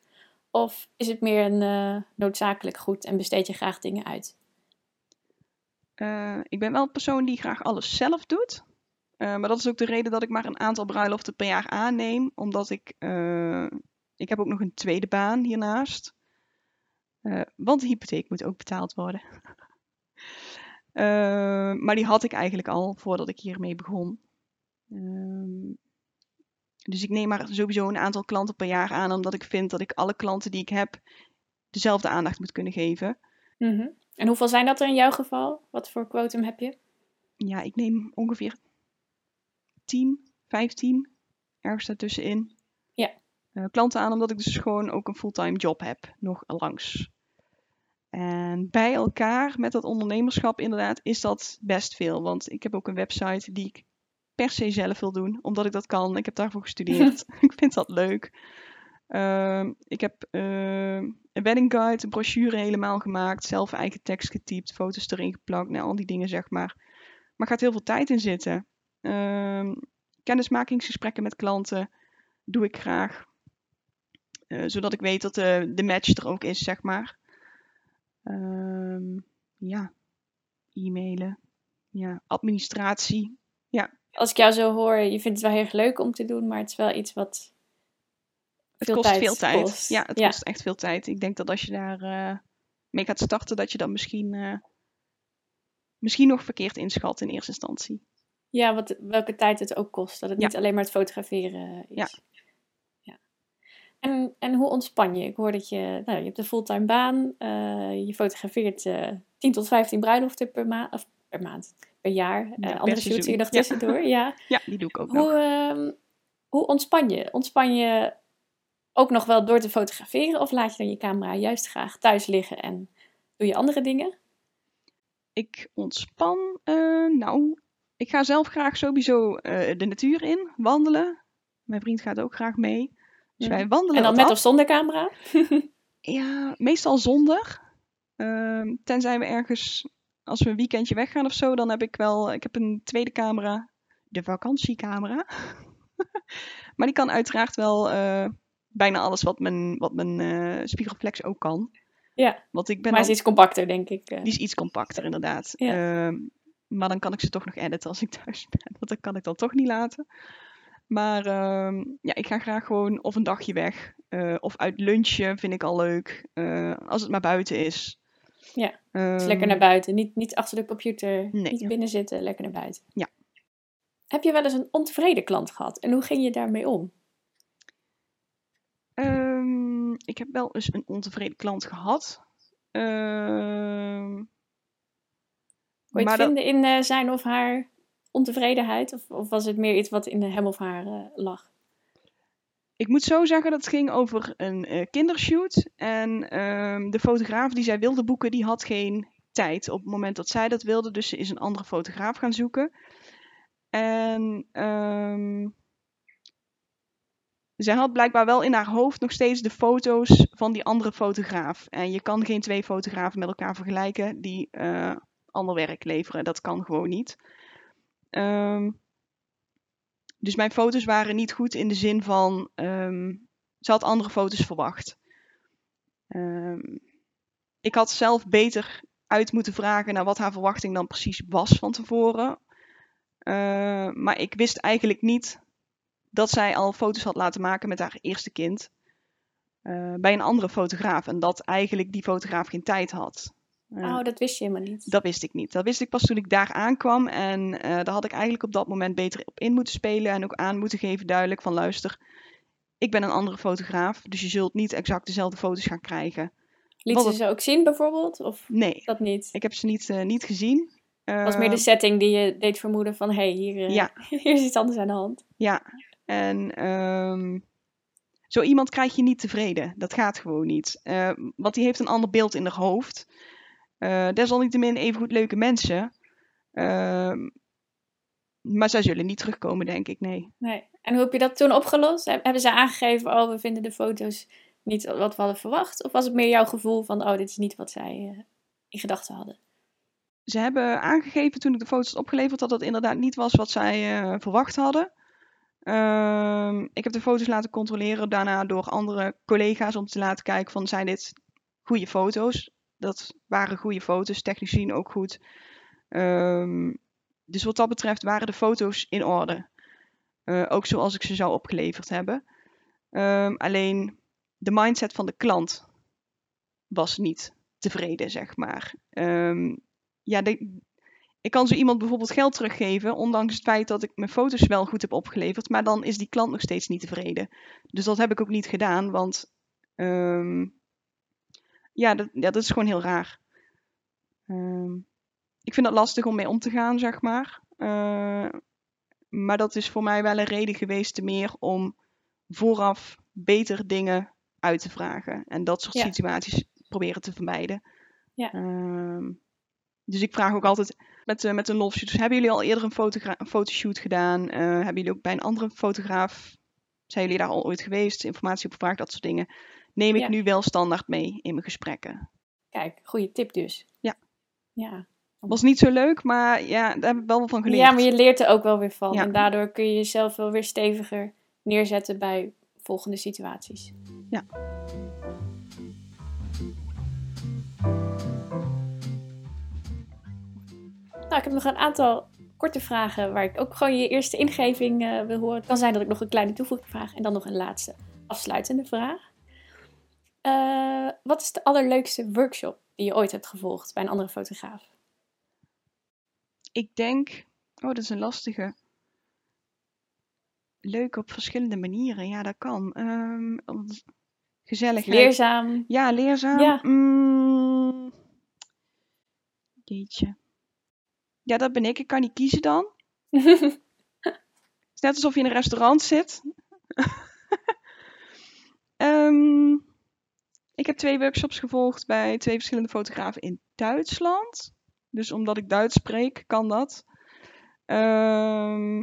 Of is het meer een uh, noodzakelijk goed en besteed je graag dingen uit? Uh, ik ben wel een persoon die graag alles zelf doet. Uh, maar dat is ook de reden dat ik maar een aantal bruiloften per jaar aanneem. Omdat ik... Uh, ik heb ook nog een tweede baan hiernaast. Uh, want de hypotheek moet ook betaald worden. uh, maar die had ik eigenlijk al voordat ik hiermee begon. Uh, dus ik neem maar sowieso een aantal klanten per jaar aan. Omdat ik vind dat ik alle klanten die ik heb dezelfde aandacht moet kunnen geven. Mm-hmm. En hoeveel zijn dat er in jouw geval? Wat voor quotum heb je? Ja, ik neem ongeveer tien, vijftien. Ergens daartussenin. Ja. Uh, klanten aan omdat ik dus gewoon ook een fulltime job heb. Nog langs. En bij elkaar met dat ondernemerschap inderdaad is dat best veel. Want ik heb ook een website die ik per se zelf wil doen. Omdat ik dat kan. Ik heb daarvoor gestudeerd. Ik vind dat leuk. Uh, ik heb uh, een wedding guide, een brochure helemaal gemaakt. Zelf eigen tekst getypt. Foto's erin geplakt. Nou, al die dingen zeg maar. Maar gaat heel veel tijd in zitten. Uh, kennismakingsgesprekken met klanten doe ik graag. Uh, zodat ik weet dat de, de match er ook is, zeg maar. Uh, ja, e-mailen. Ja, administratie. Ja. Als ik jou zo hoor, je vindt het wel heel erg leuk om te doen, maar het is wel iets wat veel het kost tijd veel tijd. Kost. Ja, het ja. kost echt veel tijd. Ik denk dat als je daar uh, mee gaat starten, dat je dan misschien, uh, misschien nog verkeerd inschat in eerste instantie. Ja, wat, welke tijd het ook kost. Dat het ja. niet alleen maar het fotograferen is. Ja. ja. En, en hoe ontspan je? Ik hoor dat je... Nou, je hebt een fulltime baan. Uh, je fotografeert uh, tien tot vijftien bruiloften per, ma- of per maand. Per jaar. Ja, uh, andere shoots hier nog tussendoor. Ja. Ja. ja, die doe ik ook hoe, nog. Uh, hoe ontspan je? Ontspan je ook nog wel door te fotograferen? Of laat je dan je camera juist graag thuis liggen en doe je andere dingen? Ik ontspan... Uh, nou... Ik ga zelf graag sowieso uh, de natuur in, wandelen. Mijn vriend gaat ook graag mee. Dus ja. wij wandelen en dan met af. Of zonder camera? Ja, meestal zonder. Uh, tenzij we ergens als we een weekendje weggaan of zo, dan heb ik wel, ik heb een tweede camera, de vakantiecamera. Maar die kan uiteraard wel uh, bijna alles wat mijn, wat mijn uh, spiegelreflex ook kan. Ja, want ik ben maar al... is iets compacter, denk ik. Die is iets compacter, inderdaad. Ja. Uh, maar dan kan ik ze toch nog editen als ik thuis ben. Want dat kan ik dan toch niet laten. Maar uh, ja, ik ga graag gewoon of een dagje weg. Uh, of uit lunchen vind ik al leuk. Uh, als het maar buiten is. Ja, um, dus lekker naar buiten. Niet, niet achter de computer. Nee, niet binnen zitten, lekker naar buiten. Ja. Heb je wel eens een ontevreden klant gehad? En hoe ging je daarmee om? Um, ik heb wel eens een ontevreden klant gehad. Uh, Kon je het vinden dat... in uh, zijn of haar ontevredenheid? Of, of was het meer iets wat in hem of haar uh, lag? Ik moet zo zeggen dat het ging over een uh, kindershoot. En um, de fotograaf die zij wilde boeken, die had geen tijd op het moment dat zij dat wilde. Dus ze is een andere fotograaf gaan zoeken. En um, zij had blijkbaar wel in haar hoofd nog steeds de foto's van die andere fotograaf. En je kan geen twee fotografen met elkaar vergelijken die uh, ander werk leveren. Dat kan gewoon niet. Um, dus mijn foto's waren niet goed in de zin van... Um, ze had andere foto's verwacht. Um, ik had zelf beter uit moeten vragen naar wat haar verwachting dan precies was van tevoren... Uh, maar ik wist eigenlijk niet dat zij al foto's had laten maken met haar eerste kind uh, bij een andere fotograaf. En dat eigenlijk die fotograaf geen tijd had. Uh, oh, dat wist je helemaal niet. Dat wist ik niet. Dat wist ik pas toen ik daar aankwam. En uh, daar had ik eigenlijk op dat moment beter op in moeten spelen. En ook aan moeten geven duidelijk van luister, ik ben een andere fotograaf. Dus je zult niet exact dezelfde foto's gaan krijgen. Liet ze ze ook zien bijvoorbeeld? Of nee, dat niet? Ik heb ze niet, uh, niet gezien. Het was meer de setting die je deed vermoeden van... hé, hey, hier, ja. hier is iets anders aan de hand. Ja, en um, zo iemand krijg je niet tevreden. Dat gaat gewoon niet. Uh, want die heeft een ander beeld in haar hoofd. Uh, desalniettemin even goed leuke mensen. Uh, maar zij zullen niet terugkomen, denk ik, nee. nee. En hoe heb je dat toen opgelost? Hebben ze aangegeven, oh, we vinden de foto's niet wat we hadden verwacht? Of was het meer jouw gevoel van, oh, dit is niet wat zij uh, in gedachten hadden? Ze hebben aangegeven toen ik de foto's had opgeleverd dat dat inderdaad niet was wat zij uh, verwacht hadden. Uh, ik heb de foto's laten controleren daarna door andere collega's om te laten kijken van zijn dit goede foto's. Dat waren goede foto's, technisch gezien ook goed. Uh, dus wat dat betreft waren de foto's in orde. Uh, ook zoals ik ze zou opgeleverd hebben. Uh, alleen de mindset van de klant was niet tevreden, zeg maar. Uh, Ja, de, ik kan zo iemand bijvoorbeeld geld teruggeven, ondanks het feit dat ik mijn foto's wel goed heb opgeleverd, maar dan is die klant nog steeds niet tevreden. Dus dat heb ik ook niet gedaan, want um, ja, dat, ja, dat is gewoon heel raar. Um, ik vind dat lastig om mee om te gaan, zeg maar. Uh, maar dat is voor mij wel een reden geweest te meer om vooraf beter dingen uit te vragen. En dat soort ja. situaties proberen te vermijden. Ja. Um, Dus ik vraag ook altijd met, uh, met een lofshoot. Dus hebben jullie al eerder een, fotogra- een fotoshoot gedaan? Uh, hebben jullie ook bij een andere fotograaf? Zijn jullie daar al ooit geweest? Informatie op vraag, dat soort dingen. Neem ik ja. nu wel standaard mee in mijn gesprekken. Kijk, goede tip dus. Ja. ja. Was niet zo leuk, maar ja, daar heb ik wel van geleerd. Ja, maar je leert er ook wel weer van. Ja. En daardoor kun je jezelf wel weer steviger neerzetten bij volgende situaties. Ja. Nou, ik heb nog een aantal korte vragen waar ik ook gewoon je eerste ingeving uh, wil horen. Het kan zijn dat ik nog een kleine toevoeging vraag en dan nog een laatste afsluitende vraag. Uh, wat is de allerleukste workshop die je ooit hebt gevolgd bij een andere fotograaf? Ik denk, oh dat is een lastige. Leuk op verschillende manieren, ja dat kan. Um, gezellig. Leerzaam. Ja, leerzaam. Ja. Mm. Jeetje. Ja, dat ben ik. Ik kan niet kiezen dan. Het is net alsof je in een restaurant zit. um, ik heb twee workshops gevolgd bij twee verschillende fotografen in Duitsland. Dus omdat ik Duits spreek, kan dat. Um,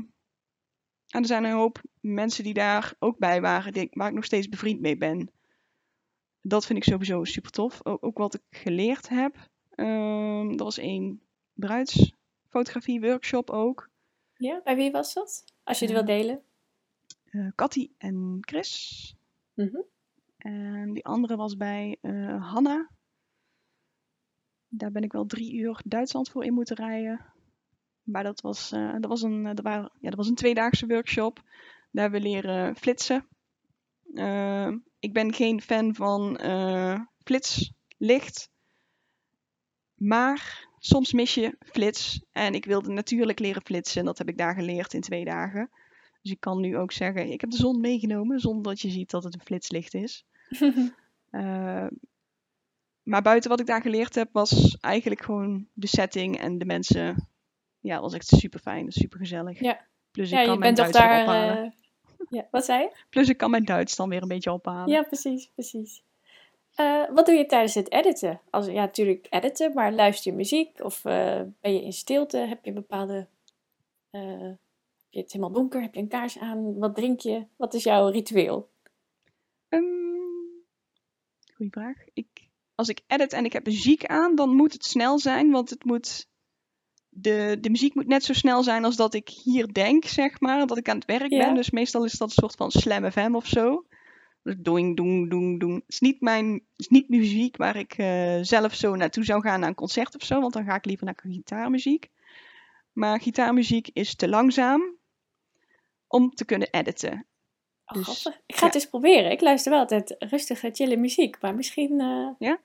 en er zijn een hoop mensen die daar ook bij waren, die, waar ik nog steeds bevriend mee ben. Dat vind ik sowieso super tof. Ook, ook wat ik geleerd heb. Um, er was één bruidsfotografie workshop ook. Ja, bij wie was dat? Als je het uh, wilt delen. Uh, Katty en Chris. Mm-hmm. En die andere was bij uh, Hannah. Daar ben ik wel drie uur Duitsland voor in moeten rijden. Maar dat was, uh, dat was, een, dat waren, ja, dat was een tweedaagse workshop. Daar hebben we leren flitsen. Uh, ik ben geen fan van uh, flitslicht. Maar soms mis je flits. En ik wilde natuurlijk leren flitsen. En dat heb ik daar geleerd in twee dagen. Dus ik kan nu ook zeggen, ik heb de zon meegenomen. Zonder dat je ziet dat het een flitslicht is. uh, maar buiten wat ik daar geleerd heb, was eigenlijk gewoon de setting en de mensen. Ja, dat was echt super fijn, super gezellig. Ja. Plus ik ja, kan mijn Duits daar, ophalen. Uh, ja. Wat zei je? Plus ik kan mijn Duits dan weer een beetje ophalen. Ja, precies, precies. Uh, wat doe je tijdens het editen? Als, ja, natuurlijk editen, maar luister je muziek? Of uh, ben je in stilte? Heb je een bepaalde... Uh, heb je het helemaal donker? Heb je een kaars aan? Wat drink je? Wat is jouw ritueel? Um, goeie vraag. Ik, als ik edit en ik heb muziek aan, dan moet het snel zijn, want het moet... De, de muziek moet net zo snel zijn als dat ik hier denk, zeg maar. Dat ik aan het werk ja. ben. Dus meestal is dat een soort van Slam F M of zo. Dus doing, doing, doing, doing. Het is niet, mijn, het is niet muziek waar ik uh, zelf zo naartoe zou gaan naar een concert of zo. Want dan ga ik liever naar gitaarmuziek. Maar gitaarmuziek is te langzaam om te kunnen editen. Oh, dus, grappig. Ik ga ja. het eens proberen. Ik luister wel altijd rustige, chille muziek. Maar misschien... Uh... Ja?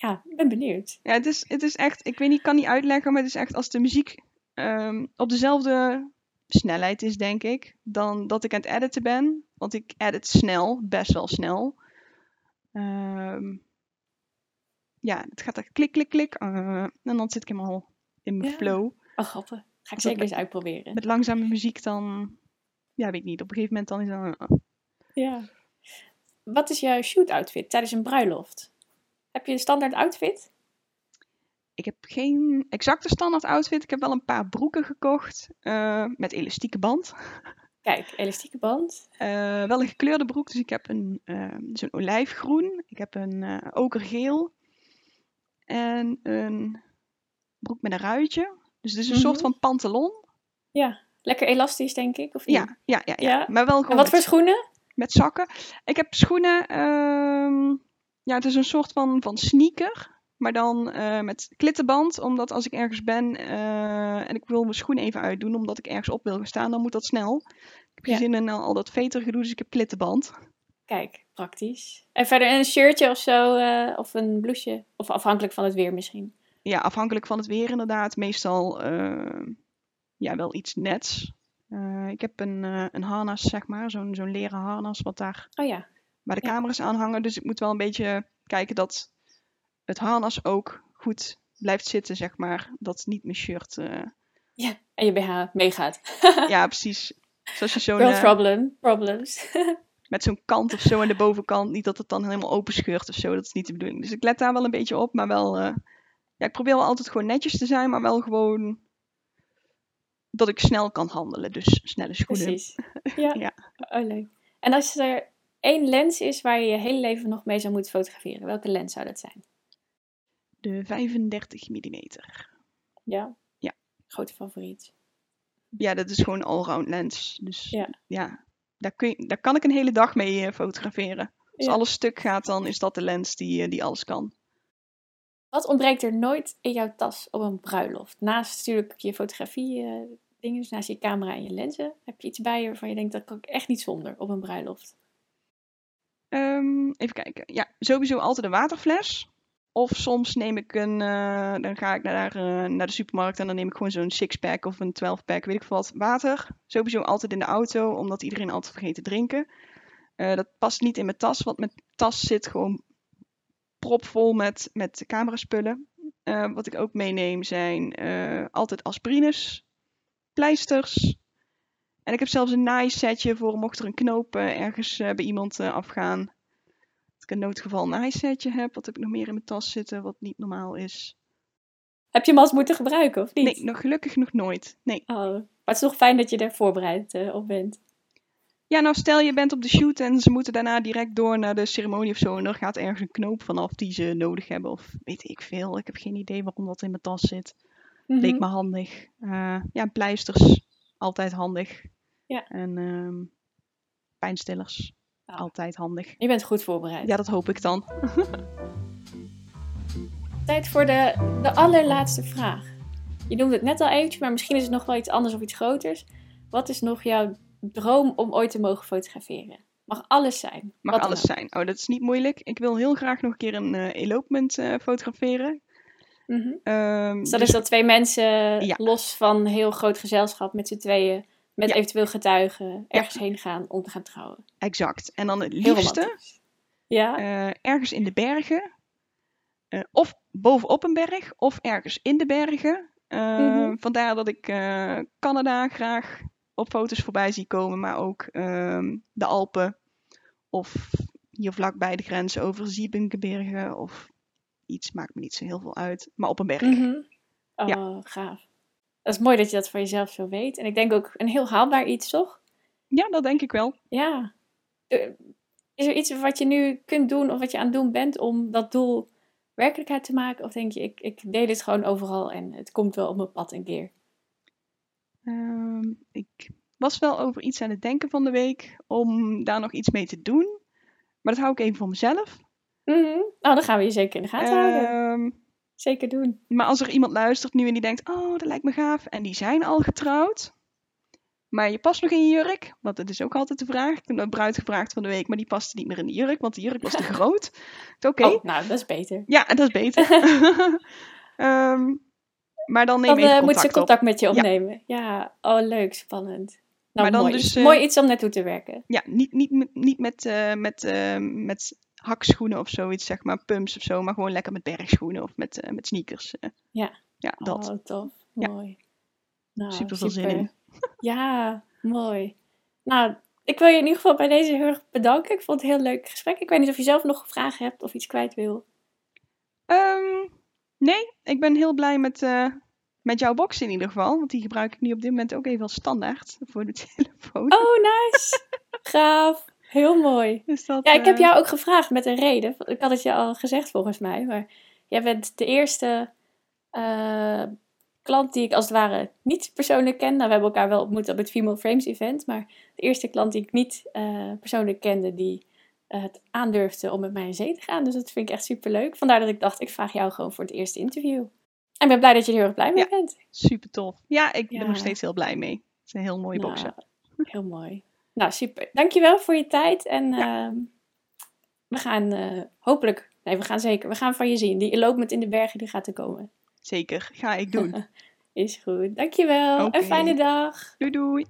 Ja, ik ben benieuwd. Ja, het is, het is echt, ik weet niet, ik kan niet uitleggen, maar het is echt als de muziek um, op dezelfde snelheid is, denk ik, dan dat ik aan het editen ben. Want ik edit snel, best wel snel. Um, ja, het gaat echt klik, klik, klik. Uh, en dan zit ik helemaal in mijn ja. flow. Oh, grappig. Ga ik zeker eens uitproberen. Met langzame muziek dan, ja, weet ik niet. Op een gegeven moment dan is dan... Uh. Ja. Wat is jouw shoot-outfit tijdens een bruiloft? Heb je een standaard outfit? Ik heb geen exacte standaard outfit. Ik heb wel een paar broeken gekocht. Uh, met elastieke band. Kijk, elastieke band. Uh, wel een gekleurde broek. Dus ik heb een uh, zo'n olijfgroen. Ik heb een uh, okergeel. En een broek met een ruitje. Dus het is een mm-hmm. soort van pantalon. Ja, lekker elastisch denk ik. Of niet? Ja, ja, ja, ja. ja. Maar wel gewoon en wat voor schoenen? Met zakken. Ik heb schoenen... Um, Ja, het is een soort van, van sneaker, maar dan uh, met klittenband. Omdat als ik ergens ben uh, en ik wil mijn schoen even uitdoen, omdat ik ergens op wil gaan staan, dan moet dat snel. Ik heb geen ja. zin in al dat vetergedoe, dus ik heb klittenband. Kijk, praktisch. En verder een shirtje of zo, uh, of een blouseje, of afhankelijk van het weer misschien. Ja, afhankelijk van het weer inderdaad. Meestal uh, ja, wel iets nets. Uh, ik heb een, uh, een harnas, zeg maar, zo'n, zo'n leren harnas wat daar... Oh ja. Maar de camera's aanhangen, dus ik moet wel een beetje kijken dat het harnas ook goed blijft zitten, zeg maar. Dat niet mijn shirt... Uh... Ja, en je B H meegaat. Ja, precies. Zoals je zo'n... World problem, problems. Met zo'n kant of zo aan de bovenkant. Niet dat het dan helemaal open scheurt of zo, dat is niet de bedoeling. Dus ik let daar wel een beetje op, maar wel... Uh... Ja, ik probeer wel altijd gewoon netjes te zijn, maar wel gewoon... Dat ik snel kan handelen, dus snelle schoenen. Precies. Ja, ja. Oh, leuk. En als je er... Eén lens is waar je je hele leven nog mee zou moeten fotograferen. Welke lens zou dat zijn? De vijfendertig millimeter. Ja? Ja. Grote favoriet. Ja, dat is gewoon een allround lens. Dus ja, ja daar, kun je, daar kan ik een hele dag mee fotograferen. Als ja. alles stuk gaat, dan is dat de lens die, die alles kan. Wat ontbreekt er nooit in jouw tas op een bruiloft? Naast natuurlijk je fotografie uh, dingen, dus naast je camera en je lenzen, heb je iets bij je waarvan je denkt, dat kan ik echt niet zonder op een bruiloft. Um, even kijken. Ja, sowieso altijd een waterfles. Of soms neem ik een... Uh, dan ga ik naar, uh, naar de supermarkt en dan neem ik gewoon zo'n six-pack of een twaalf-pack, weet ik veel wat, water. Sowieso altijd in de auto, omdat iedereen altijd vergeet te drinken. Uh, dat past niet in mijn tas, want mijn tas zit gewoon propvol met, met cameraspullen. Uh, wat ik ook meeneem zijn uh, altijd aspirines, pleisters... En ik heb zelfs een naaisetje voor mocht er een knoop uh, ergens uh, bij iemand uh, afgaan. Dat ik een noodgeval een naaisetje heb. Wat heb ik nog meer in mijn tas zitten wat niet normaal is. Heb je hem al eens moeten gebruiken of niet? Nee, nog, gelukkig nog nooit. Nee. Oh, maar het is toch fijn dat je daar voorbereid uh, op bent. Ja, nou stel je bent op de shoot en ze moeten daarna direct door naar de ceremonie of zo. En er gaat ergens een knoop vanaf die ze nodig hebben of weet ik veel. Ik heb geen idee waarom dat in mijn tas zit. Mm-hmm. Leek me handig. Uh, ja, pleisters, altijd handig. Ja. En uh, pijnstillers, oh. altijd handig. Je bent goed voorbereid. Ja, dat hoop ik dan. Tijd voor de, de allerlaatste vraag. Je noemde het net al eventjes, maar misschien is het nog wel iets anders of iets groters. Wat is nog jouw droom om ooit te mogen fotograferen? Mag alles zijn. Mag Wat alles zijn. Oh, dat is niet moeilijk. Ik wil heel graag nog een keer een uh, elopement uh, fotograferen. Mm-hmm. Um, dus dat dus... is dat twee mensen ja. los van een heel groot gezelschap met z'n tweeën, met ja. eventueel getuigen, ergens ja. heen gaan om te gaan trouwen. Exact. En dan het liefste ja. uh, ergens in de bergen. Uh, of bovenop een berg, of ergens in de bergen. Uh, mm-hmm. Vandaar dat ik uh, Canada graag op foto's voorbij zie komen, maar ook uh, de Alpen of hier vlakbij de grens over Siebingenbergen of iets, maakt me niet zo heel veel uit, maar op een berg. Mm-hmm. Oh, ja. gaaf. Dat is mooi dat je dat voor jezelf zo weet. En ik denk ook een heel haalbaar iets, toch? Ja, dat denk ik wel. Ja. Is er iets wat je nu kunt doen of wat je aan het doen bent om dat doel werkelijkheid te maken? Of denk je, ik, ik deel dit gewoon overal en het komt wel op mijn pad een keer? Um, ik was wel over iets aan het denken van de week om daar nog iets mee te doen. Maar dat hou ik even voor mezelf. Mm-hmm. Nou, dan gaan we je zeker in de gaten um, houden. Zeker doen. Maar als er iemand luistert nu en die denkt, oh, dat lijkt me gaaf. En die zijn al getrouwd. Maar je past nog in je jurk. Want dat is ook altijd de vraag. Ik heb een bruid gevraagd van de week, maar die paste niet meer in de jurk. Want de jurk was te groot. Oké. Okay. Oh, nou, dat is beter. Ja, dat is beter. um, maar dan neem dan, even contact op. Dan moet ze contact op. met je opnemen. Ja. ja. Oh, leuk. Spannend. Nou, maar dan mooi. Dus, uh, mooi iets om naartoe te werken. Ja, niet, niet, niet met... Uh, met, uh, met hakschoenen of zoiets, zeg maar, pumps of zo, maar gewoon lekker met bergschoenen of met, uh, met sneakers. Uh. Ja. Ja, dat. Oh, tof. Ja. Mooi. Nou, super veel zin in. Ja, mooi. Nou, ik wil je in ieder geval bij deze heel erg bedanken. Ik vond het een heel leuk gesprek. Ik weet niet of je zelf nog vragen hebt of iets kwijt wil. Um, nee, ik ben heel blij met, uh, met jouw box in ieder geval, want die gebruik ik nu op dit moment ook even als standaard voor de telefoon. Oh, nice. Gaaf. Heel mooi. Dus dat, ja, ik heb jou ook gevraagd met een reden. Ik had het je al gezegd volgens mij. Maar jij bent de eerste uh, klant die ik als het ware niet persoonlijk ken. Nou, we hebben elkaar wel ontmoet op het Female Frames Event. Maar de eerste klant die ik niet uh, persoonlijk kende, die uh, het aandurfde om met mij in zee te gaan. Dus dat vind ik echt superleuk. Vandaar dat ik dacht, ik vraag jou gewoon voor het eerste interview. En ik ben blij dat je er heel erg blij mee ja, bent. Super tof. Ja, ik ja. ben er nog steeds heel blij mee. Het is een heel mooie nou, boxen. Heel mooi. Nou, super. Dankjewel voor je tijd. En ja. uh, we gaan uh, hopelijk... Nee, we gaan zeker. We gaan van je zien. Die elopement in de bergen, die gaat er komen. Zeker. Ga ik doen. Is goed. Dankjewel. Okay. Een fijne dag. Doei doei.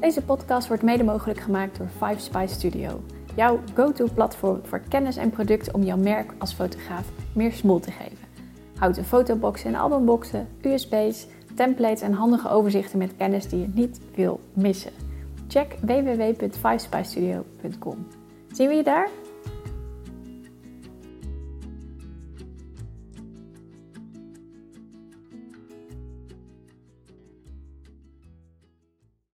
Deze podcast wordt mede mogelijk gemaakt door Five Spice Studio. Jouw go-to-platform voor kennis en producten om jouw merk als fotograaf meer smoel te geven. Houten fotoboxen en albumboxen, U S B's, templates en handige overzichten met kennis die je niet wil missen. Check w w w punt five spice studio punt com. Zien we je daar?